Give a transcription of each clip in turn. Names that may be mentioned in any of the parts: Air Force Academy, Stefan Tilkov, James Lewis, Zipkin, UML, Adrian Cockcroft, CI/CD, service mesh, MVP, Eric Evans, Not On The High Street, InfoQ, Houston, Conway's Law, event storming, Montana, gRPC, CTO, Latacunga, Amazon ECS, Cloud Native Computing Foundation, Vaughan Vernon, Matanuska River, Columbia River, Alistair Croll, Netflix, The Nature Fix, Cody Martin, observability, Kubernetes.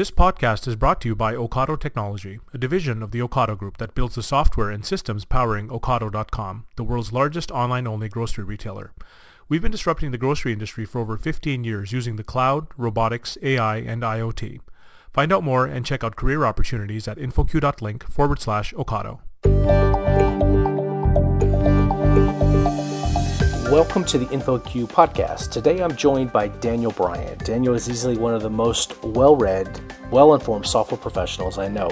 This podcast is brought to you by Ocado Technology, a division of the Ocado Group that builds the software and systems powering ocado.com, the world's largest online-only grocery retailer. We've been disrupting the grocery industry for over 15 years using the cloud, robotics, AI, and IoT. Find out more and check out career opportunities at infoq.link/Ocado. Welcome to the InfoQ podcast. Today I'm joined by Daniel Bryant. Daniel is easily one of the most well-read, well-informed software professionals I know.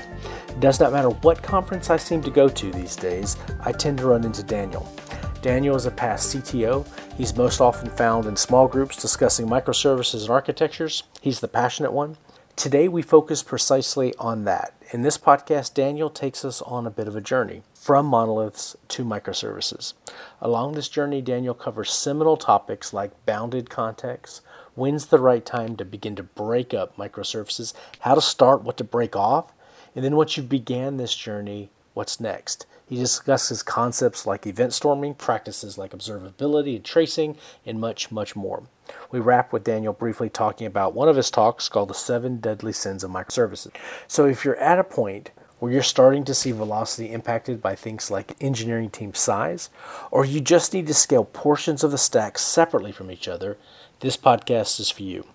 It does not matter what conference I seem to go to these days, I tend to run into Daniel. Daniel is a past CTO. He's most often found in small groups discussing microservices and architectures. He's the passionate one. Today we focus precisely on that. In this podcast, Daniel takes us on a bit of a journey from monoliths to microservices. Along this journey, Daniel covers seminal topics like bounded contexts, when's the right time to begin to break up microservices, how to start, what to break off, and then once you began this journey, what's next. He discusses concepts like event storming, practices like observability and tracing, and much, much more. We wrap with Daniel briefly talking about one of his talks called The 7 Deadly Sins of Microservices. So if you're at a point where you're starting to see velocity impacted by things like engineering team size, or you just need to scale portions of the stack separately from each other, this podcast is for you.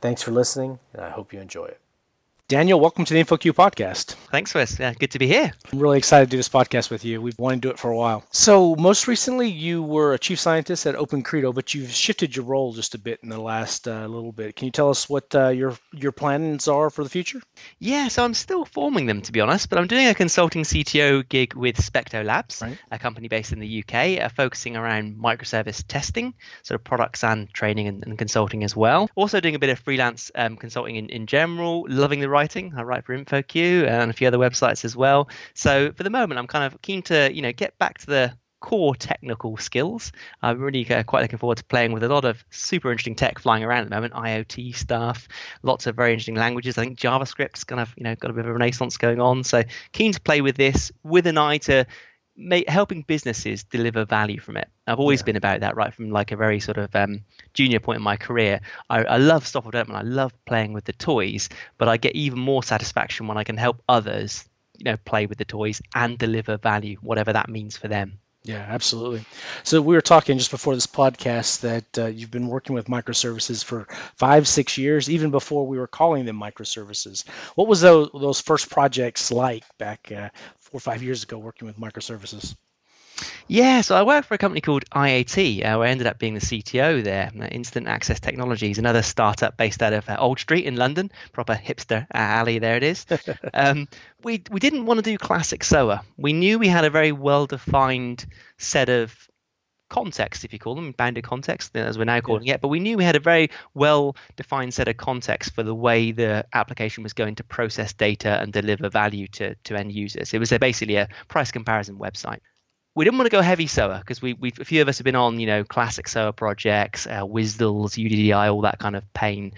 Thanks for listening, and I hope you enjoy it. Daniel, welcome to the InfoQ podcast. Thanks, Wes. Good to be here. I'm really excited to do this podcast with you. We've wanted to do it for a while. So most recently, you were a chief scientist at OpenCredo, but you've shifted your role just a bit in the last little bit. Can you tell us what your plans are for the future? Yeah, so I'm still forming them, to be honest, but I'm doing a consulting CTO gig with Specto Labs, a company based in the UK, focusing around microservice testing, sort of products and training and consulting as well. Also doing a bit of freelance consulting in general, loving the writing. I write for InfoQ and a few other websites as well. So for the moment, I'm kind of keen to, get back to the core technical skills. I'm really quite looking forward to playing with a lot of super interesting tech flying around at the moment, IoT stuff, lots of very interesting languages. I think JavaScript's kind of, got a bit of a renaissance going on. So keen to play with this with an eye to helping businesses deliver value from it. I've always been about that right from like a very sort of junior point in my career. I love software development. I love playing with the toys, but I get even more satisfaction when I can help others, play with the toys and deliver value, whatever that means for them. Yeah, absolutely. So we were talking just before this podcast that you've been working with microservices for 5-6 years, even before we were calling them microservices. What was those first projects like back 4 or 5 years ago working with microservices? Yeah, so I worked for a company called IAT, where I ended up being the CTO there, Instant Access Technologies, another startup based out of Old Street in London, proper hipster alley, there it is. We didn't want to do classic SOA. We knew we had a very well-defined set of context, if you call them, bounded context, as we're now calling it, but we knew we had a very well-defined set of context for the way the application was going to process data and deliver value to end users. It was basically a price comparison website. We didn't want to go heavy SOA because we a few of us have been on, classic SOA projects, WSDLs, UDDI, all that kind of pain.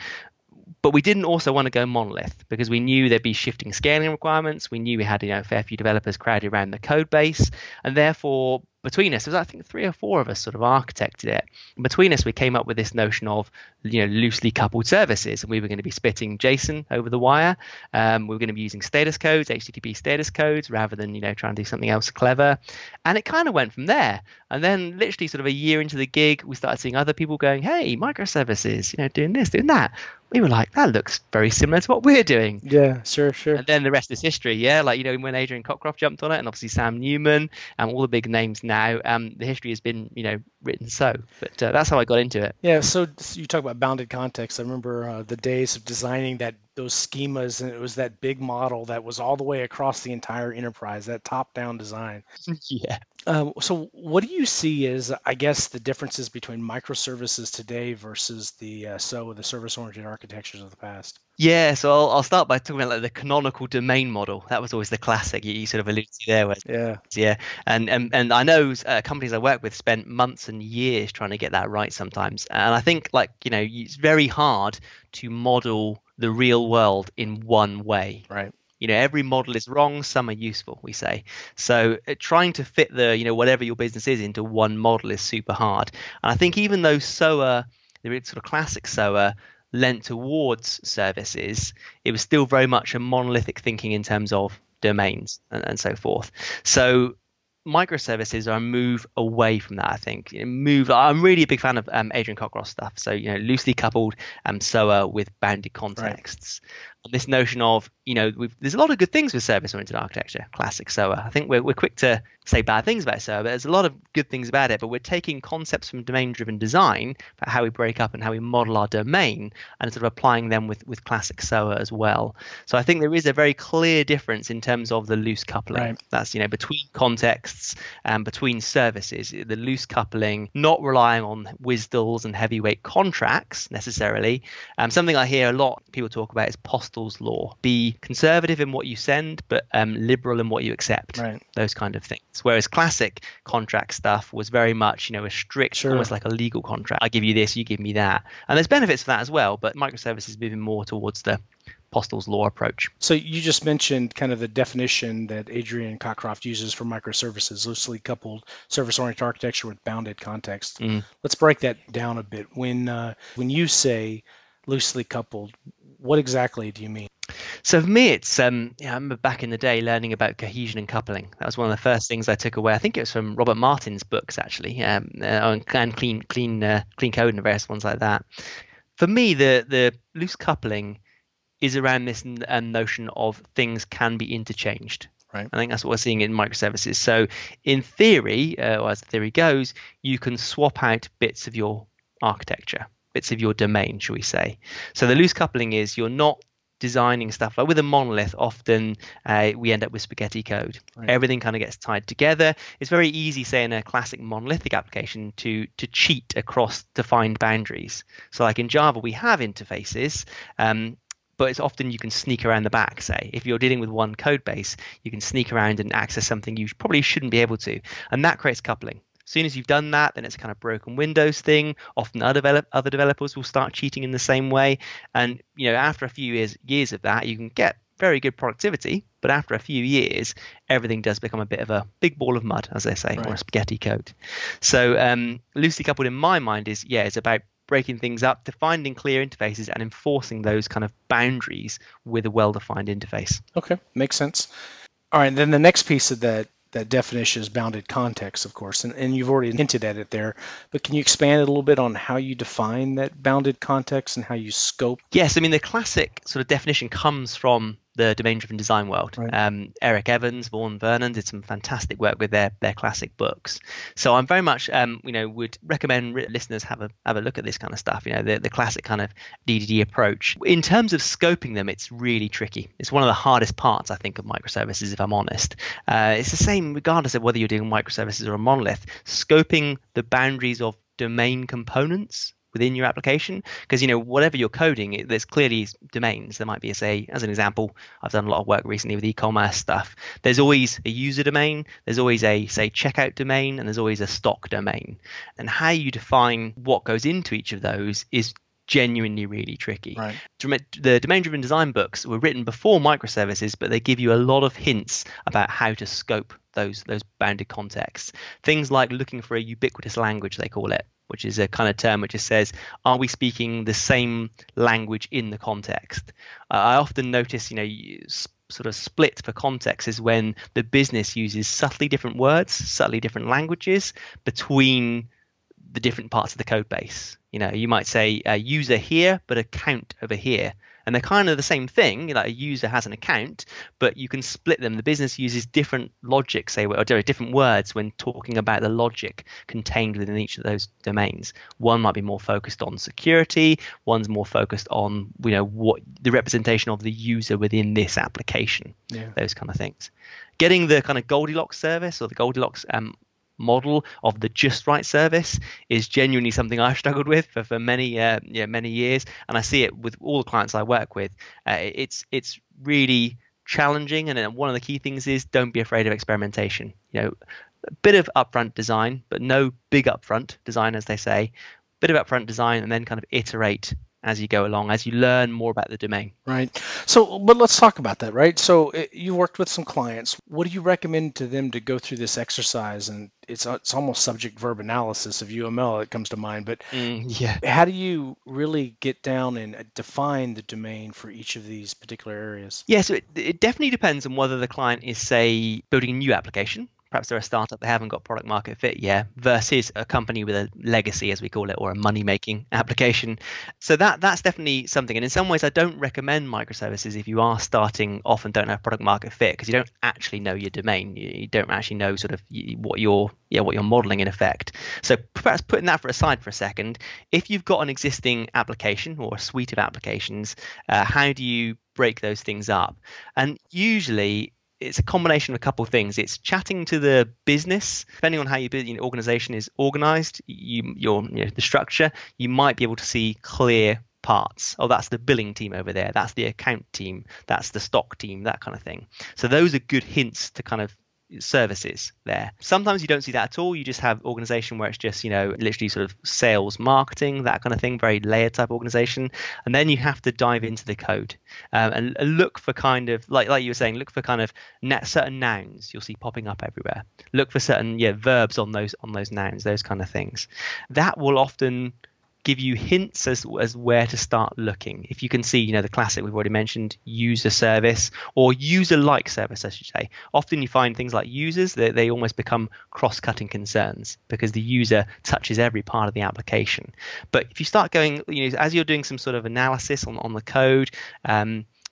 But we didn't also want to go monolith because we knew there'd be shifting scaling requirements. We knew we had, a fair few developers crowded around the code base. And therefore, between us, it was, I think, 3 or 4 of us sort of architected it. And between us, we came up with this notion of, loosely coupled services. And we were going to be spitting JSON over the wire. We were going to be using status codes, HTTP status codes, rather than, trying to do something else clever. And it kind of went from there. And then literally sort of a year into the gig, we started seeing other people going, hey, microservices, doing this, doing that. We were like, that looks very similar to what we're doing. Yeah, sure. And then the rest is history. Yeah, when Adrian Cockcroft jumped on it, and obviously Sam Newman and all the big names now, the history has been, written so. But that's how I got into it. Yeah, so you talk about bounded context. I remember the days of designing those schemas, and it was that big model that was all the way across the entire enterprise, that top-down design. Yeah. So what do you see as, I guess, the differences between microservices today versus the service-oriented architectures of the past? Yeah, so I'll start by talking about the canonical domain model. That was always the classic you sort of alluded to there. Yeah. And I know companies I work with spent months and years trying to get that right sometimes. And I think it's very hard to model the real world in one way. Right. Every model is wrong. Some are useful, we say. So trying to fit the, whatever your business is into one model is super hard. And I think even though SOA, the sort of classic SOA, lent towards services, it was still very much a monolithic thinking in terms of domains and so forth. So microservices are a move away from that, I think. I'm really a big fan of Adrian Cockcroft stuff. So, you know, loosely coupled SOA with bounded contexts. Right. And this notion of, you know, there's a lot of good things with service-oriented architecture, classic SOA. I think we're quick to say bad things about SOA, but there's a lot of good things about it. But we're taking concepts from domain-driven design about how we break up and how we model our domain and sort of applying them with classic SOA as well. So I think there is a very clear difference in terms of the loose coupling. Right. That's, you know, between contexts and between services, the loose coupling, not relying on WSDLs and heavyweight contracts necessarily. Something I hear a lot people talk about is Postle's law. Be conservative in what you send, but liberal in what you accept, right. Those kind of things. Whereas classic contract stuff was very much, you know, a strict, sure. Almost like a legal contract. I give you this, you give me that. And there's benefits for that as well, but microservices is moving more towards the Postle's law approach. So you just mentioned kind of the definition that Adrian Cockcroft uses for microservices, loosely coupled service-oriented architecture with bounded context. Let's break that down a bit. When you say loosely coupled, what exactly do you mean? So for me, it's I remember back in the day learning about cohesion and coupling. That was one of the first things I took away. I think it was from Robert Martin's books, actually, and clean code and various ones like that. For me, the loose coupling is around this notion of things can be interchanged. Right. I think that's what we're seeing in microservices. So in theory, or as the theory goes, you can swap out bits of your architecture, bits of your domain, shall we say. So the loose coupling is you're not designing stuff like with a monolith. Often we end up with spaghetti code. Right. Everything kind of gets tied together. It's very easy, say, in a classic monolithic application to cheat across defined boundaries. So like in Java, we have interfaces, but it's often you can sneak around the back, say. If you're dealing with one code base, you can sneak around and access something you probably shouldn't be able to. And that creates coupling. As soon as you've done that, then it's a kind of broken Windows thing. Often other developers will start cheating in the same way. And, you know, after a few years of that, you can get very good productivity. But after a few years, everything does become a bit of a big ball of mud, as they say, right. Or a spaghetti code. So loosely coupled in my mind is, yeah, it's about breaking things up, defining clear interfaces, and enforcing those kind of boundaries with a well-defined interface. Okay, makes sense. All right, then the next piece of that definition is bounded context, of course, and you've already hinted at it there, but can you expand a little bit on how you define that bounded context and how you scope? Yes, I mean, the classic sort of definition comes from the domain-driven design world. Right. Eric Evans, Vaughan Vernon did some fantastic work with their classic books. So I'm very much, you know, would recommend listeners have a look at this kind of stuff. You know, the classic kind of DDD approach. In terms of scoping them, it's really tricky. It's one of the hardest parts, I think, of microservices, if I'm honest. It's the same regardless of whether you're doing microservices or a monolith. Scoping the boundaries of domain components within your application, because, you know, whatever you're coding, there's clearly domains. There might be, say, as an example, I've done a lot of work recently with e-commerce stuff. There's always a user domain, there's always a, say, checkout domain, and there's always a stock domain. And how you define what goes into each of those is genuinely really tricky. Right. The domain-driven design books were written before microservices, but they give you a lot of hints about how to scope those bounded contexts. Things like looking for a ubiquitous language, they call it, which is a kind of term which just says, are we speaking the same language in the context? I often notice, you know, sort of split for context is when the business uses subtly different words, subtly different languages between the different parts of the code base. You know, you might say a user here, but account over here. And they're kind of the same thing, like a user has an account, but you can split them. The business uses different logic, say, or different words when talking about the logic contained within each of those domains. One might be more focused on security, one's more focused on, you know, what the representation of the user within this application, yeah. Those kind of things. Getting the kind of Goldilocks service or the Goldilocks model of the just right service is genuinely something I've struggled with for many years, and I see it with all the clients I work with. It's really challenging, and one of the key things is don't be afraid of experimentation. You know, a bit of upfront design, but no big upfront design, as they say. Bit of upfront design, and then kind of iterate as you go along, as you learn more about the domain. Right. So, but let's talk about that, right? So you worked with some clients. What do you recommend to them to go through this exercise? And it's almost subject verb analysis of UML that comes to mind, but how do you really get down and define the domain for each of these particular areas? Yeah, so it definitely depends on whether the client is, say, building a new application. Perhaps they're a startup, they haven't got product market fit yet, versus a company with a legacy, as we call it, or a money-making application. So that's definitely something. And in some ways, I don't recommend microservices if you are starting off and don't have product market fit, because you don't actually know your domain. You don't actually know sort of what you're modeling in effect. So perhaps putting that aside for a second, if you've got an existing application or a suite of applications, how do you break those things up? And usually, it's a combination of a couple of things. It's chatting to the business, depending on how your organization is organized, the structure, you might be able to see clear parts. Oh, that's the billing team over there. That's the account team. That's the stock team, that kind of thing. So those are good hints to kind of services there. Sometimes you don't see that at all. You just have organization where it's just, literally sort of sales, marketing, that kind of thing, very layer type organization. And then you have to dive into the code and look for kind of, like you were saying, look for kind of certain nouns you'll see popping up everywhere. Look for certain verbs on those nouns, those kind of things. That will often give you hints as where to start looking. If you can see, the classic we've already mentioned, user service or user-like service, I should say. Often you find things like users, they almost become cross-cutting concerns because the user touches every part of the application. But if you start going, as you're doing some sort of analysis on the code,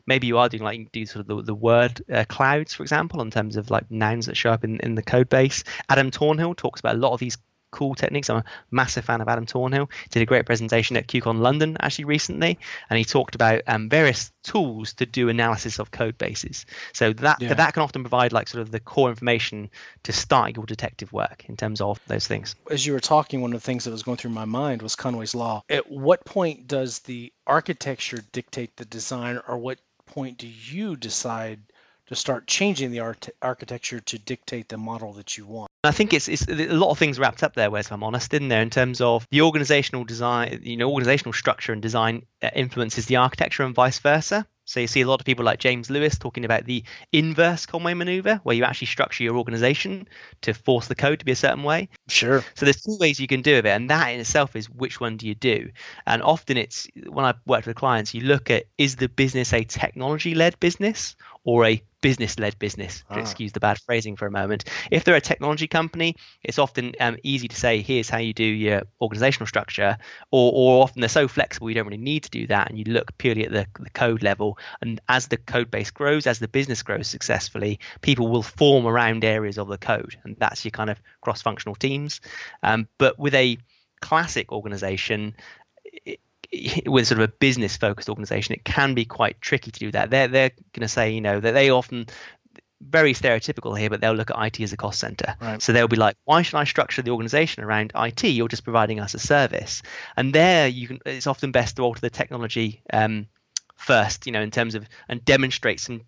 maybe you are doing the word clouds, for example, in terms of like nouns that show up in the code base. Adam Tornhill talks about a lot of these cool techniques. I'm a massive fan of Adam Tornhill. He did a great presentation at QCon London actually recently, and he talked about various tools to do analysis of code bases. So that can often provide like sort of the core information to start your detective work in terms of those things. As you were talking, one of the things that was going through my mind was Conway's Law. At what point does the architecture dictate the design, or what point do you decide to start changing the architecture to dictate the model that you want? I think it's a lot of things wrapped up there, Wes, if I'm honest, in there, in terms of the organizational design, organizational structure and design influences the architecture and vice versa. So you see a lot of people like James Lewis talking about the inverse Conway maneuver, where you actually structure your organization to force the code to be a certain way. Sure. So there's two ways you can do it. And that in itself is which one do you do? And often it's when I've worked with clients, you look at, is the business a technology-led business or a business-led business, to excuse the bad phrasing for a moment. If they're a technology company, it's often easy to say, here's how you do your organizational structure, or often they're so flexible you don't really need to do that, and you look purely at the code level. And as the code base grows, as the business grows successfully, people will form around areas of the code, and that's your kind of cross-functional teams. But with a classic organization, with sort of a business-focused organization, it can be quite tricky to do that. They're going to say, that they often, very stereotypical here, but they'll look at IT as a cost center. Right. So they'll be like, why should I structure the organization around IT? You're just providing us a service. And there, it's often best to alter the technology first, in terms of, and demonstrate some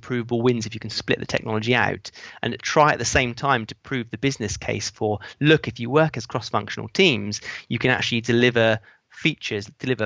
provable wins if you can split the technology out, and try at the same time to prove the business case for, look, if you work as cross-functional teams, you can actually deliver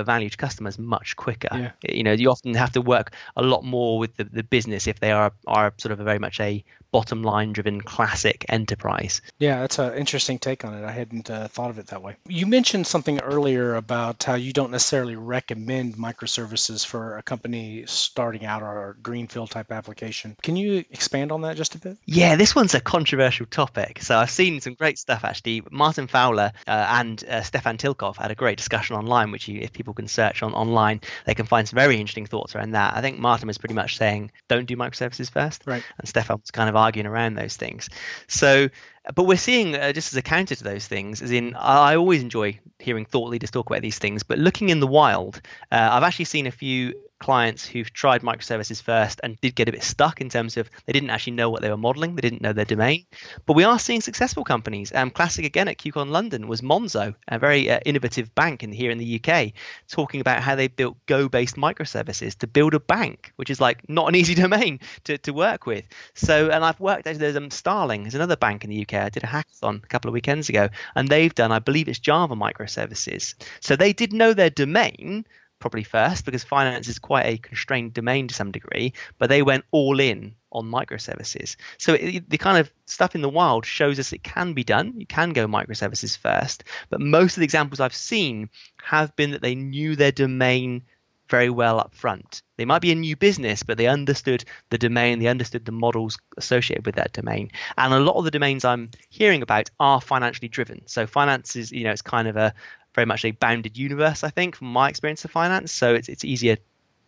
value to customers much quicker. Yeah. You often have to work a lot more with the business if they are sort of a very much a bottom line driven classic enterprise. Yeah, that's an interesting take on it. I hadn't thought of it that way. You mentioned something earlier about how you don't necessarily recommend microservices for a company starting out or a greenfield type application. Can you expand on that just a bit? Yeah, this one's a controversial topic. So I've seen some great stuff actually. Martin Fowler and Stefan Tilkov had a great discussion online, which if people can search online, they can find some very interesting thoughts around that. I think Martin was pretty much saying, don't do microservices first. Right. And Stefan was kind of arguing around those things. So, but we're seeing, just as a counter to those things, as in, I always enjoy hearing thought leaders talk about these things, but looking in the wild, I've actually seen a few clients who've tried microservices first and did get a bit stuck in terms of they didn't actually know what they were modeling. They didn't know their domain. But we are seeing successful companies. Classic again at QCon London was Monzo, a very innovative bank here in the UK, talking about how they built Go-based microservices to build a bank, which is like not an easy domain to work with. So, and I've worked actually, there's Starling is another bank in the UK. I did a hackathon a couple of weekends ago, and they've done, I believe it's Java microservices. So they did know their domain, probably first, because finance is quite a constrained domain to some degree, but they went all in on microservices. So the kind of stuff in the wild shows us it can be done. You can go microservices first, but most of the examples I've seen have been that they knew their domain very well up front. They might be a new business, but they understood the domain, they understood the models associated with that domain. And a lot of the domains I'm hearing about are financially driven. So finance is, you know, it's kind of a very much a bounded universe, I think, from my experience of finance. So it's easier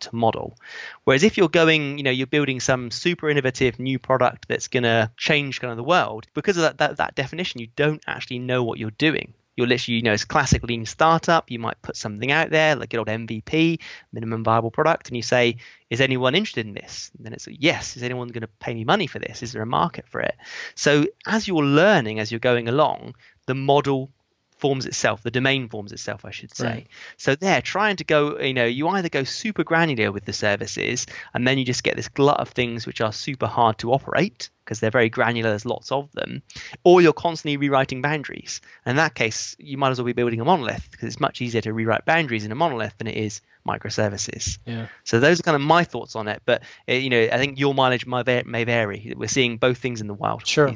to model. Whereas if you're going, you know, you're building some super innovative new product that's going to change kind of the world, because of that definition, you don't actually know what you're doing. You're literally, you know, it's classic lean startup. You might put something out there, like good old MVP, minimum viable product, and you say, is anyone interested in this? And then it's, yes, is anyone going to pay me money for this? Is there a market for it? So as you're learning, as you're going along, the model forms itself, the domain forms itself, I should say. Right. So they're trying to go, you know, you either go super granular with the services, and then you just get this glut of things which are super hard to operate, because they're very granular, there's lots of them, or you're constantly rewriting boundaries. And in that case, you might as well be building a monolith, because it's much easier to rewrite boundaries in a monolith than it is microservices. Yeah. So those are kind of my thoughts on it. But, you know, I think your mileage may vary. We're seeing both things in the wild. Sure.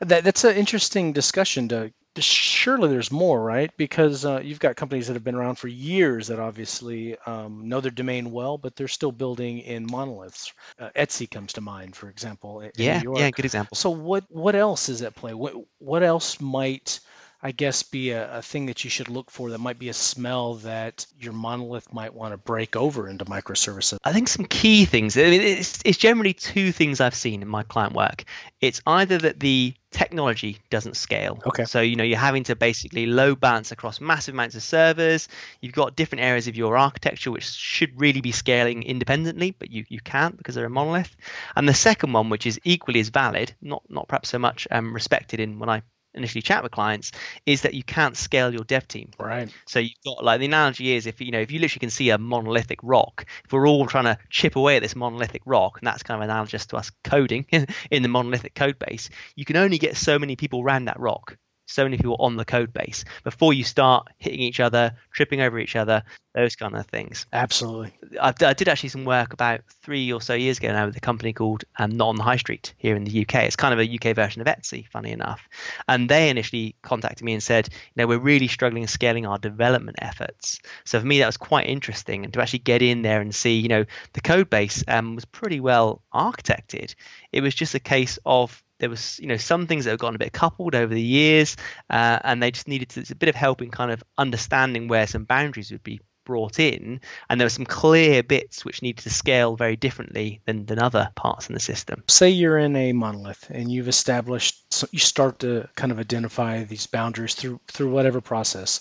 That's an interesting discussion. Surely there's more, right? Because you've got companies that have been around for years that obviously know their domain well, but they're still building in monoliths. Etsy comes to mind, for example. New York. Yeah, good example. So what else is at play? What else might, I guess, be a thing that you should look for, that might be a smell that your monolith might want to break over into microservices? I think some key things, I mean, it's generally two things I've seen in my client work. It's either that the technology doesn't scale. Okay. So, you know, you're having to basically load balance across massive amounts of servers. You've got different areas of your architecture which should really be scaling independently, but you can't because they're a monolith. And the second one, which is equally as valid, not perhaps so much respected in when I initially chat with clients, is that you can't scale your dev team. Right. So you've got, like, the analogy is, if you know, if you literally can see a monolithic rock, if we're all trying to chip away at this monolithic rock, and that's kind of analogous to us coding in the monolithic code base, you can only get so many people around that rock, so many people on the code base before you start hitting each other, tripping over each other, those kind of things. Absolutely. I did actually some work about 3 or so years ago now with a company called Not On The High Street here in the UK. It's kind of a UK version of Etsy, funny enough. And they initially contacted me and said, you know, we're really struggling scaling our development efforts. So for me, that was quite interesting. And to actually get in there and see, you know, the code base was pretty well architected. It was just a case of, there was, you know, some things that have gotten a bit coupled over the years, and they just needed to, it's a bit of help in kind of understanding where some boundaries would be brought in. And there were some clear bits which needed to scale very differently than other parts in the system. Say you're in a monolith and you've established, so you start to kind of identify these boundaries through whatever process.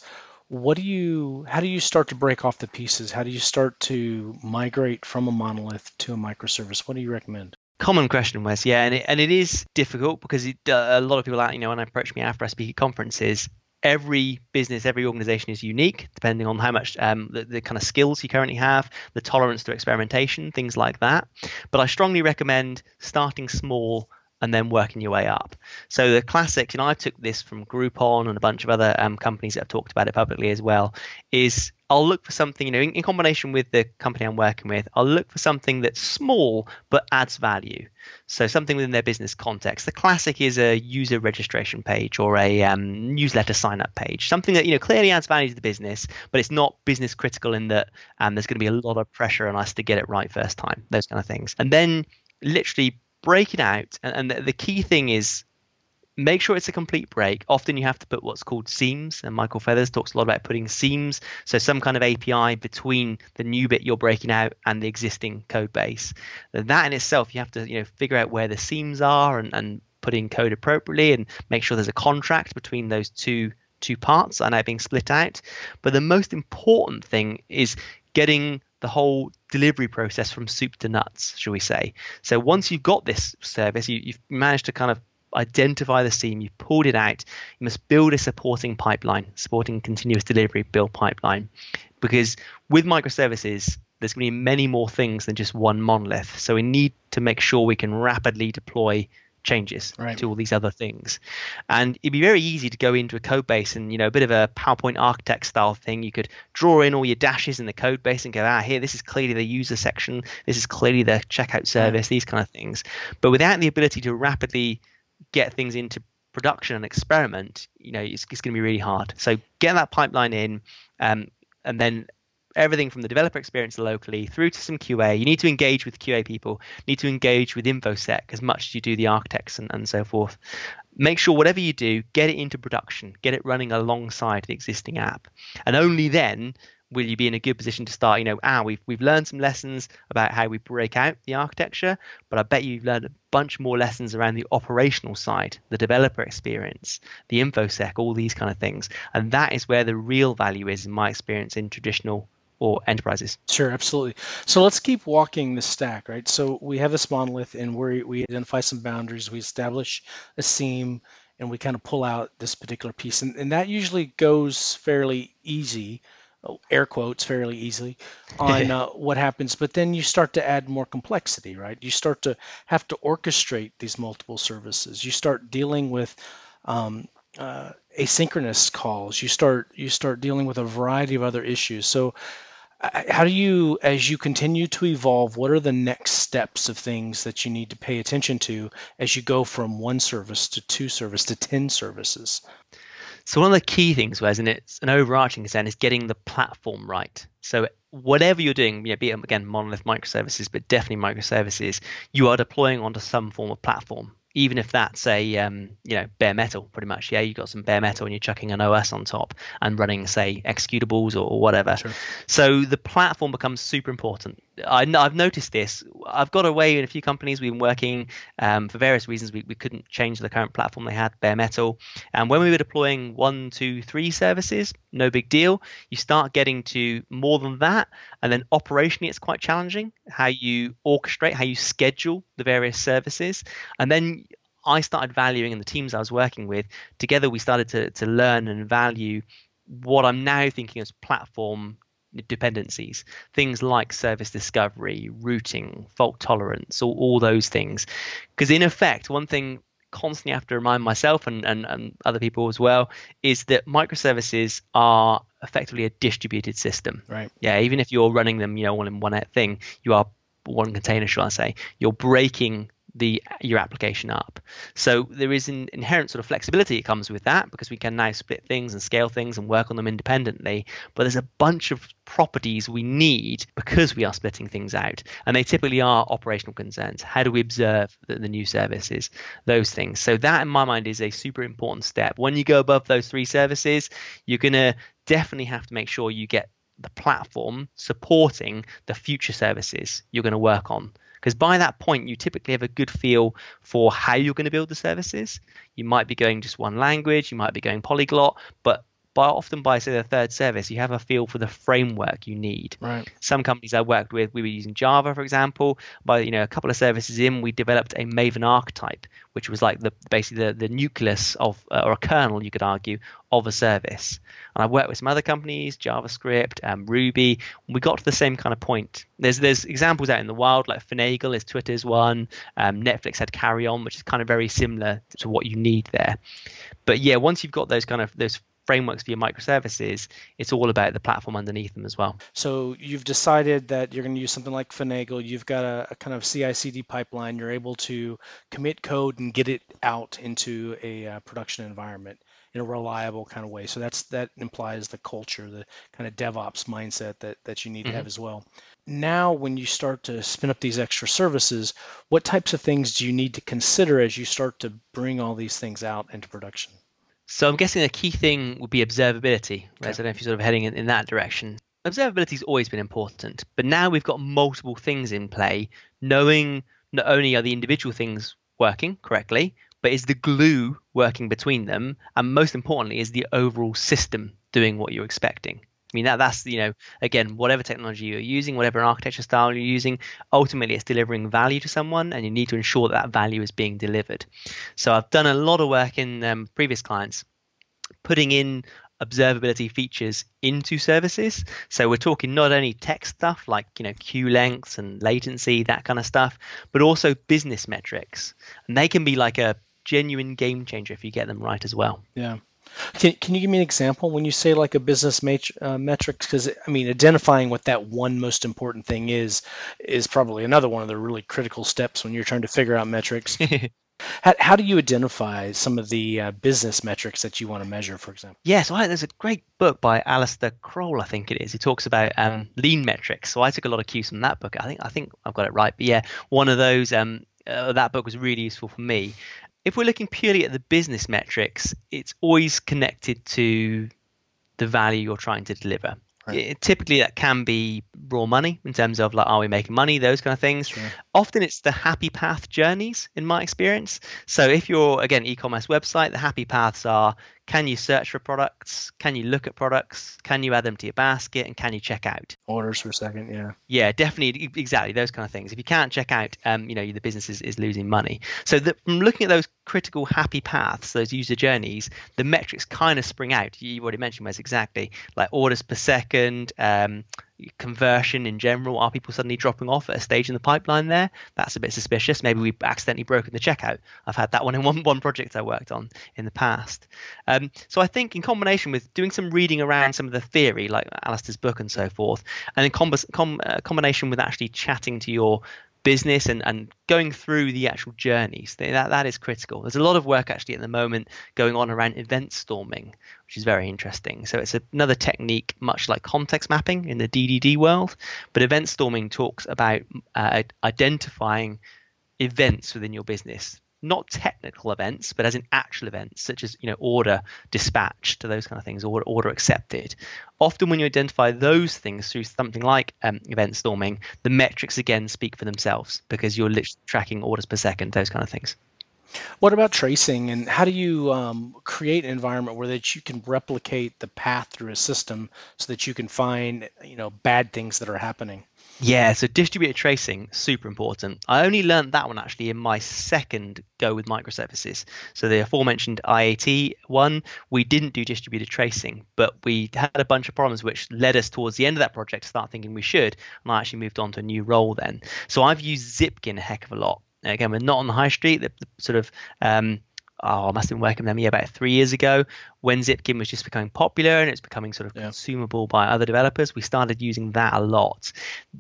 How do you start to break off the pieces? How do you start to migrate from a monolith to a microservice? What do you recommend? Common question, Wes. Yeah, and it is difficult because a lot of people, you know, when I approach me after I speak at conferences, every business, every organization is unique, depending on how much the kind of skills you currently have, the tolerance to experimentation, things like that. But I strongly recommend starting small and then working your way up. So the classic, and I took this from Groupon and a bunch of other companies that have talked about it publicly as well, is I'll look for something, you know, in combination with the company I'm working with, I'll look for something that's small but adds value. So something within their business context. The classic is a user registration page or a newsletter sign-up page, something that, you know, clearly adds value to the business, but it's not business critical in that there's going to be a lot of pressure on us to get it right first time, those kind of things. And then literally break it out, and the key thing is make sure it's a complete break. Often you have to put what's called seams, and Michael Feathers talks a lot about putting seams, so some kind of API between the new bit you're breaking out and the existing code base. That in itself, you have to, you know, figure out where the seams are and put in code appropriately and make sure there's a contract between those two parts and they're being split out. But the most important thing is getting the whole delivery process from soup to nuts, shall we say. So once you've got this service, you've managed to kind of identify the seam, you've pulled it out, you must build a supporting pipeline, supporting continuous delivery build pipeline. Because with microservices, there's going to be many more things than just one monolith. So we need to make sure we can rapidly deploy changes to all these other things. And it'd be very easy to go into a code base and, you know, a bit of a PowerPoint architect style thing. You could draw in all your dashes in the code base and go, here, this is clearly the user section. This is clearly the checkout service, these kind of things. But without the ability to rapidly get things into production and experiment, you know, it's going to be really hard. So get that pipeline in, and then everything from the developer experience locally through to some QA. You need to engage with QA people, need to engage with InfoSec as much as you do the architects and so forth. Make sure whatever you do, get it into production, get it running alongside the existing app. And only then will you be in a good position to start, you know, we've learned some lessons about how we break out the architecture, but I bet you've learned a bunch more lessons around the operational side, the developer experience, the InfoSec, all these kind of things. And that is where the real value is, in my experience, in traditional or enterprises. Sure, absolutely. So let's keep walking the stack, right? So we have this monolith, and we identify some boundaries, we establish a seam, and we kind of pull out this particular piece. And that usually goes fairly easy, air quotes, fairly easily, on what happens. But then you start to add more complexity, right? You start to have to orchestrate these multiple services. You start dealing with asynchronous calls. You start dealing with a variety of other issues. So how do you, as you continue to evolve, what are the next steps of things that you need to pay attention to as you go from one service to two service to 10 services? So one of the key things, Wes, and it's an overarching concern, is getting the platform right. So whatever you're doing, you know, be it, again, monolith microservices, but definitely microservices, you are deploying onto some form of platform. Even if that's a, you know, bare metal, pretty much. Yeah, you've got some bare metal and you're chucking an OS on top and running, say, executables or whatever. Sure. So the platform becomes super important. I've noticed this. I've got away in a few companies. We've been working for various reasons. We couldn't change the current platform they had, bare metal. And when we were deploying 1, 2, 3 services, no big deal. You start getting to more than that. And then operationally, it's quite challenging how you orchestrate, how you schedule the various services. And then I started valuing, and the teams I was working with, together we started to learn and value what I'm now thinking as platform dependencies, things like service discovery, routing, fault tolerance, all those things. Because in effect, one thing constantly have to remind myself and other people as well is that microservices are effectively a distributed system. Right. Yeah, even if you're running them, you know, all in one thing, you are one container, shall I say, you're breaking your application up. So there is an inherent sort of flexibility that comes with that, because we can now split things and scale things and work on them independently. But there's a bunch of properties we need because we are splitting things out, and they typically are operational concerns. How do we observe the new services, those things? So that, in my mind, is a super important step. When you go above those 3 services, you're gonna definitely have to make sure you get the platform supporting the future services you're going to work on. Because by that point, you typically have a good feel for how you're going to build the services. You might be going just one language, you might be going polyglot, but often by, say, the 3rd service, you have a feel for the framework you need. Right. Some companies I worked with, we were using Java, for example. By, you know, a couple of services in, we developed a Maven archetype, which was like basically the nucleus of, or a kernel, you could argue, of a service. And I worked with some other companies, JavaScript, Ruby. We got to the same kind of point. There's examples out in the wild, like Finagle is Twitter's one. Netflix had Carry On, which is kind of very similar to what you need there. But yeah, once you've got those kind of those frameworks for your microservices, it's all about the platform underneath them as well. So you've decided that you're going to use something like Finagle. You've got a kind of CI/CD pipeline. You're able to commit code and get it out into a production environment in a reliable kind of way. So that implies the culture, the kind of DevOps mindset that you need to have as well. Now, when you start to spin up these extra services, what types of things do you need to consider as you start to bring all these things out into production? So I'm guessing a key thing would be observability. Right? Okay. So I don't know if you're sort of heading in that direction. Observability has always been important, but now we've got multiple things in play. Knowing not only are the individual things working correctly, but is the glue working between them? And most importantly, is the overall system doing what you're expecting? I mean, that's, you know, again, whatever technology you're using, whatever architecture style you're using, ultimately it's delivering value to someone, and you need to ensure that value is being delivered. So I've done a lot of work in previous clients, putting in observability features into services. So we're talking not only tech stuff like, you know, queue lengths and latency, that kind of stuff, but also business metrics. And they can be like a genuine game changer if you get them right as well. Yeah. Can you give me an example when you say like a business metrics? Because, I mean, identifying what that one most important thing is probably another one of the really critical steps when you're trying to figure out metrics. How do you identify some of the business metrics that you want to measure, for example? Yes, yeah, so there's a great book by Alistair Croll, I think it is. He talks about lean metrics. So I took a lot of cues from that book. I think I've got it right. But yeah, one of those, that book was really useful for me. If we're looking purely at the business metrics, it's always connected to the value you're trying to deliver. Right. Typically, that can be raw money in terms of like, are we making money? Those kind of things. Sure. Often it's the happy path journeys in my experience. So if you're, again, e-commerce website, the happy paths are, can you search for products? Can you look at products? Can you add them to your basket? And can you check out? Orders for a second, yeah. Yeah, definitely. Exactly. Those kind of things. If you can't check out, you know, the business is losing money. So from looking at those critical happy paths, those user journeys, the metrics kind of spring out. You already mentioned those exactly, like orders per second, conversion in general. Are people suddenly dropping off at a stage in the pipeline there? That's a bit suspicious. Maybe we've accidentally broken the checkout. I've had that one in one project I worked on in the past. So I think in combination with doing some reading around some of the theory, like Alistair's book and so forth, and in combination with actually chatting to your business and going through the actual journeys, that is critical. There's a lot of work actually at the moment going on around event storming, which is very interesting. So it's another technique, much like context mapping in the DDD world, but event storming talks about identifying events within your business, not technical events, but as in actual events such as, you know, order dispatched, to those kind of things, or order accepted. Often when you identify those things through something like event storming, the metrics again speak for themselves because you're literally tracking orders per second, those kind of things. What about tracing, and how do you create an environment where that you can replicate the path through a system so that you can find, you know, bad things that are happening? Yeah, so distributed tracing, super important. I only learned that one actually in my second go with microservices. So the aforementioned IAT one, we didn't do distributed tracing, but we had a bunch of problems which led us towards the end of that project to start thinking we should, and I actually moved on to a new role then. So I've used Zipkin a heck of a lot. Again, we're not on the high street, the sort of I must have been working with them about 3 years ago when Zipkin was just becoming popular and it's becoming sort of consumable by other developers. We started using that a lot.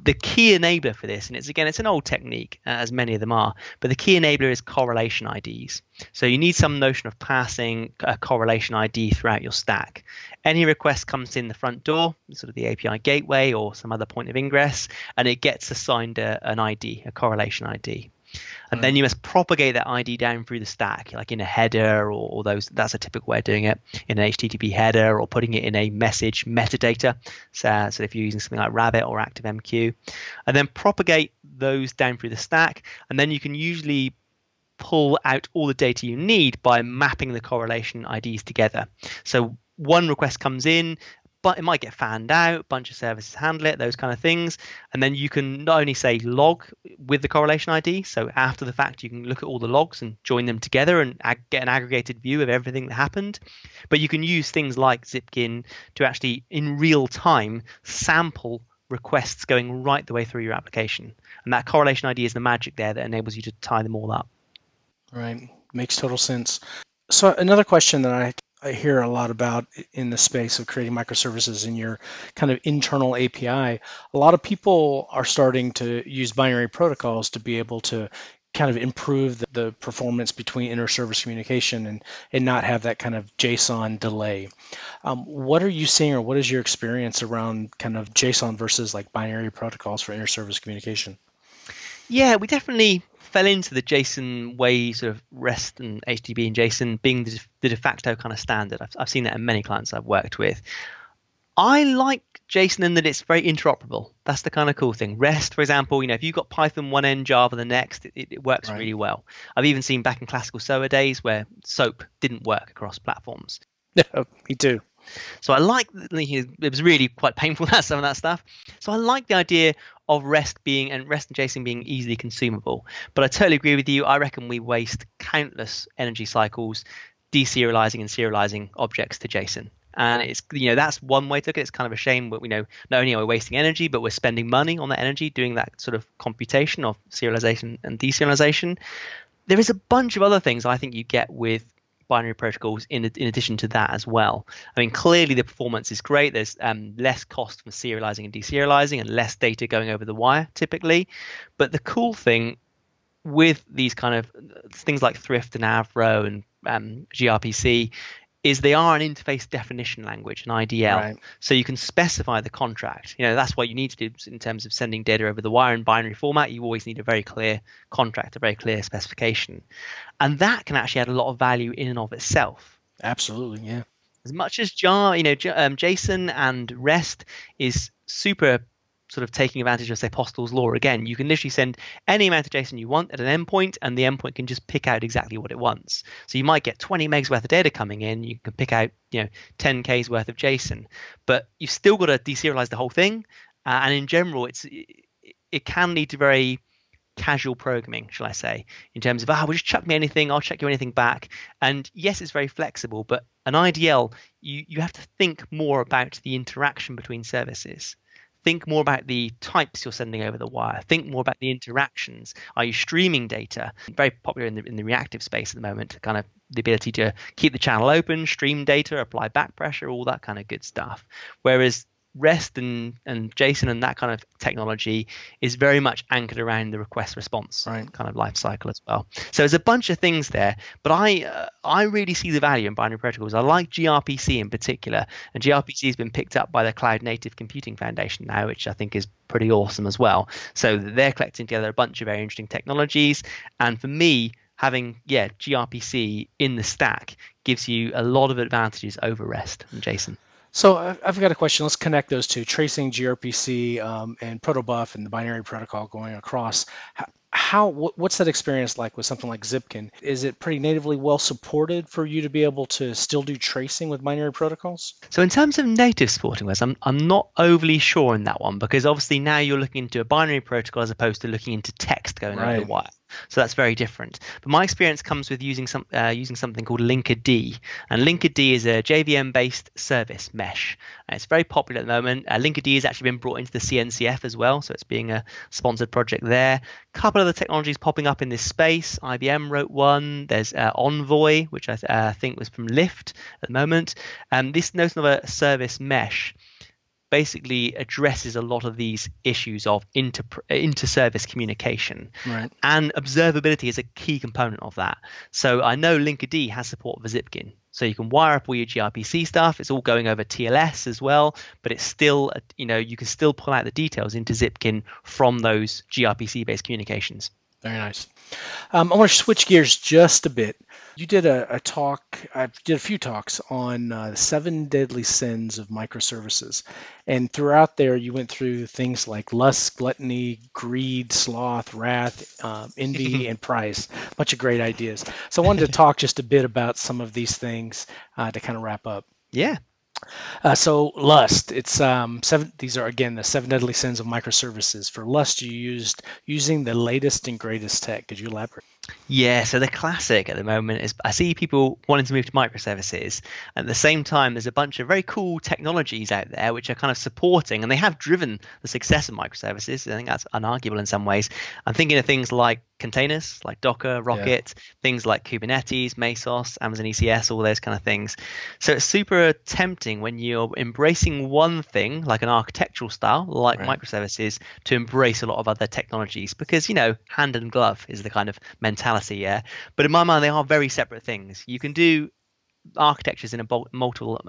The key enabler for this, and it's an old technique, as many of them are, but the key enabler is correlation IDs. So you need some notion of passing a correlation ID throughout your stack. Any request comes in the front door, sort of the API gateway or some other point of ingress, and it gets assigned an ID, a correlation ID. And then you must propagate that ID down through the stack, like in a header or those. That's a typical way of doing it, in an HTTP header or putting it in a message metadata. So if you're using something like Rabbit or ActiveMQ, and then propagate those down through the stack. And then you can usually pull out all the data you need by mapping the correlation IDs together. So one request comes in, but it might get fanned out, a bunch of services handle it, those kind of things. And then you can not only say log with the correlation ID, so after the fact, you can look at all the logs and join them together and get an aggregated view of everything that happened. But you can use things like Zipkin to actually, in real time, sample requests going right the way through your application. And that correlation ID is the magic there that enables you to tie them all up. Right. Makes total sense. So another question that I hear a lot about in the space of creating microservices in your kind of internal API. A lot of people are starting to use binary protocols to be able to kind of improve the performance between inter-service communication and not have that kind of JSON delay. What are you seeing, or what is your experience around kind of JSON versus like binary protocols for inter-service communication? Yeah, we definitely fell into the JSON way, sort of REST and HTTP and JSON being the de facto kind of standard. I've seen that in many clients I've worked with. I like JSON in that it's very interoperable. That's the kind of cool thing. REST, for example, you know, if you've got Python one end, Java the next, it works right. Really well. I've even seen back in classical SOA days where SOAP didn't work across platforms. Yeah, me too. So I like, it was really quite painful, that some of that stuff. So I like the idea of REST and JSON being easily consumable. But I totally agree with you. I reckon we waste countless energy cycles deserializing and serializing objects to JSON. And it's, you know, that's one way to look at it. It's kind of a shame that, you know, not only are we wasting energy, but we're spending money on that energy doing that sort of computation of serialization and deserialization. There is a bunch of other things I think you get with binary protocols in addition to that as well. I mean, clearly the performance is great. There's less cost from serializing and deserializing and less data going over the wire typically. But the cool thing with these kind of things like Thrift and Avro and gRPC is they are an interface definition language, an IDL. Right. So you can specify the contract. You know, that's what you need to do in terms of sending data over the wire in binary format. You always need a very clear contract, a very clear specification. And that can actually add a lot of value in and of itself. Absolutely, yeah. As much as JSON and REST is super sort of taking advantage of, say, Postle's law. Again, you can literally send any amount of JSON you want at an endpoint, and the endpoint can just pick out exactly what it wants. So you might get 20 megs worth of data coming in. You can pick out, you know, 10K's worth of JSON, but you've still got to deserialize the whole thing. And in general, it can lead to very casual programming, shall I say, in terms of, well, just chuck me anything, I'll check you anything back. And yes, it's very flexible, but an IDL, you have to think more about the interaction between services. Think more about the types you're sending over the wire. Think more about the interactions. Are you streaming data? Very popular in the reactive space at the moment, kind of the ability to keep the channel open, stream data, apply back pressure, all that kind of good stuff. Whereas REST and JSON and that kind of technology is very much anchored around the request response kind of life cycle as well. So there's a bunch of things there, but I really see the value in binary protocols. I like gRPC in particular, and gRPC has been picked up by the Cloud Native Computing Foundation now, which I think is pretty awesome as well. So they're collecting together a bunch of very interesting technologies, and for me, having gRPC in the stack gives you a lot of advantages over REST and JSON. So I've got a question. Let's connect those two, tracing gRPC and protobuf and the binary protocol going across. What's that experience like with something like Zipkin? Is it pretty natively well supported for you to be able to still do tracing with binary protocols? So in terms of native supporting, Wes, I'm not overly sure on that one, because obviously now you're looking into a binary protocol as opposed to looking into text going over the wire. So that's very different. But my experience comes with using something called Linkerd. And Linkerd is a JVM-based service mesh. And it's very popular at the moment. Linkerd has actually been brought into the CNCF as well, so it's being a sponsored project there. A couple of other technologies popping up in this space. IBM wrote one. There's Envoy, which I think was from Lyft at the moment. This notion of a service mesh basically addresses a lot of these issues of inter-service communication. Right. And observability is a key component of that. So I know Linkerd has support for Zipkin. So you can wire up all your gRPC stuff. It's all going over TLS as well, but it's still, you know, you can still pull out the details into Zipkin from those gRPC-based communications. Very nice. I want to switch gears just a bit. You did a talk, I did a few talks on the 7 deadly sins of microservices. And throughout there, you went through things like lust, gluttony, greed, sloth, wrath, envy, and pride. A bunch of great ideas. So I wanted to talk just a bit about some of these things to kind of wrap up. Yeah. So lust, it's these are again the 7 deadly sins of microservices. For lust, you used using the latest and greatest tech. Could you elaborate? Yeah, so the classic at the moment is I see people wanting to move to microservices. At the same time, there's a bunch of very cool technologies out there which are kind of supporting, and they have driven the success of microservices. I think that's unarguable in some ways. I'm thinking of things like containers, like Docker, Rocket, things like Kubernetes, Mesos, Amazon ECS, all those kind of things. So it's super tempting when you're embracing one thing, like an architectural style, like microservices, to embrace a lot of other technologies because, you know, hand and glove is the kind of mentality, yeah. But in my mind, they are very separate things. You can do architectures in a multiple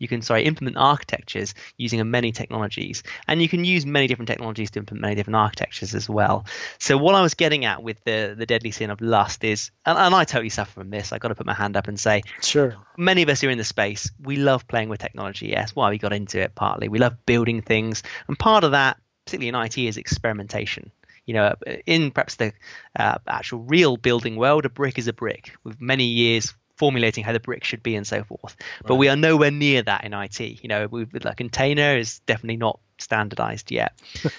implement architectures using many technologies, and you can use many different technologies to implement many different architectures as well. So what I was getting at with the deadly sin of lust is, and I totally suffer from this, I got to put my hand up and say, sure, many of us who are in the space, we love playing with technology. Yes, why we got into it, partly we love building things, and part of that, particularly in IT, is experimentation. You know, in perhaps the actual real building world, a brick is a brick, with many years formulating how the brick should be and so forth. But we are nowhere near that in IT. You know, the container is definitely not standardized yet.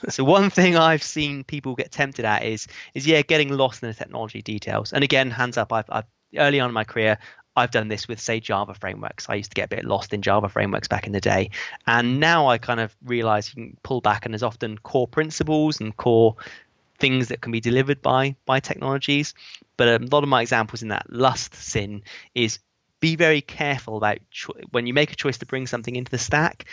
So one thing I've seen people get tempted at is getting lost in the technology details. And again, hands up, I've early on in my career, I've done this with, say, Java frameworks. I used to get a bit lost in Java frameworks back in the day. And now I kind of realize you can pull back, and there's often core principles and core things that can be delivered by technologies. But a lot of my examples in that lust sin is be very careful about when you make a choice to bring something into the stack.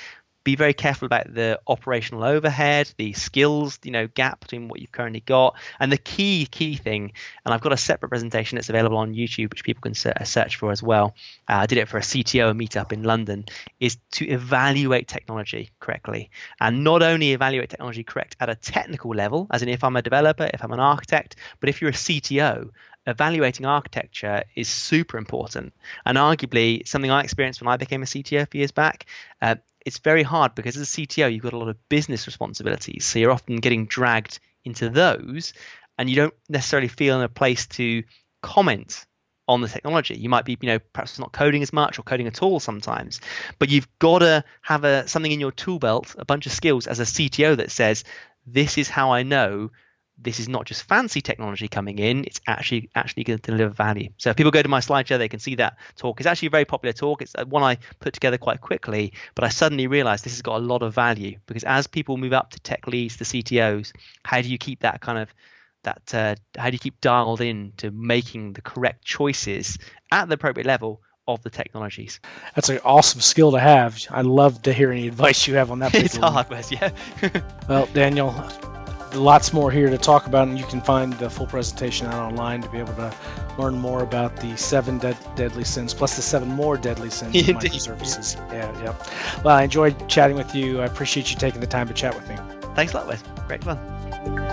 Be very careful about the operational overhead, the skills, gap between what you've currently got. And the key thing, and I've got a separate presentation that's available on YouTube, which people can search for as well. I did it for a CTO meetup in London, is to evaluate technology correctly. And not only evaluate technology correct at a technical level, as in if I'm a developer, if I'm an architect, but if you're a CTO, evaluating architecture is super important. And arguably something I experienced when I became a CTO a few years back, it's very hard because as a CTO, you've got a lot of business responsibilities. So you're often getting dragged into those and you don't necessarily feel in a place to comment on the technology. You might be, perhaps not coding as much or coding at all sometimes, but you've got to have something in your tool belt, a bunch of skills as a CTO that says, this is how I know this is not just fancy technology coming in, it's actually going to deliver value. So if people go to my slideshow, they can see that talk. It's actually a very popular talk. It's one I put together quite quickly, but I suddenly realized this has got a lot of value because as people move up to tech leads, to CTOs, how do you keep that kind of, how do you keep dialed in to making the correct choices at the appropriate level of the technologies? That's an awesome skill to have. I'd love to hear any advice you have on that. It's hard, Wes, yeah. Well, Daniel, lots more here to talk about, and you can find the full presentation out online to be able to learn more about the 7 deadly sins plus the 7 more deadly sins of microservices. Well, I enjoyed chatting with you. I appreciate you taking the time to chat with me. Thanks a lot, Wes. Great fun.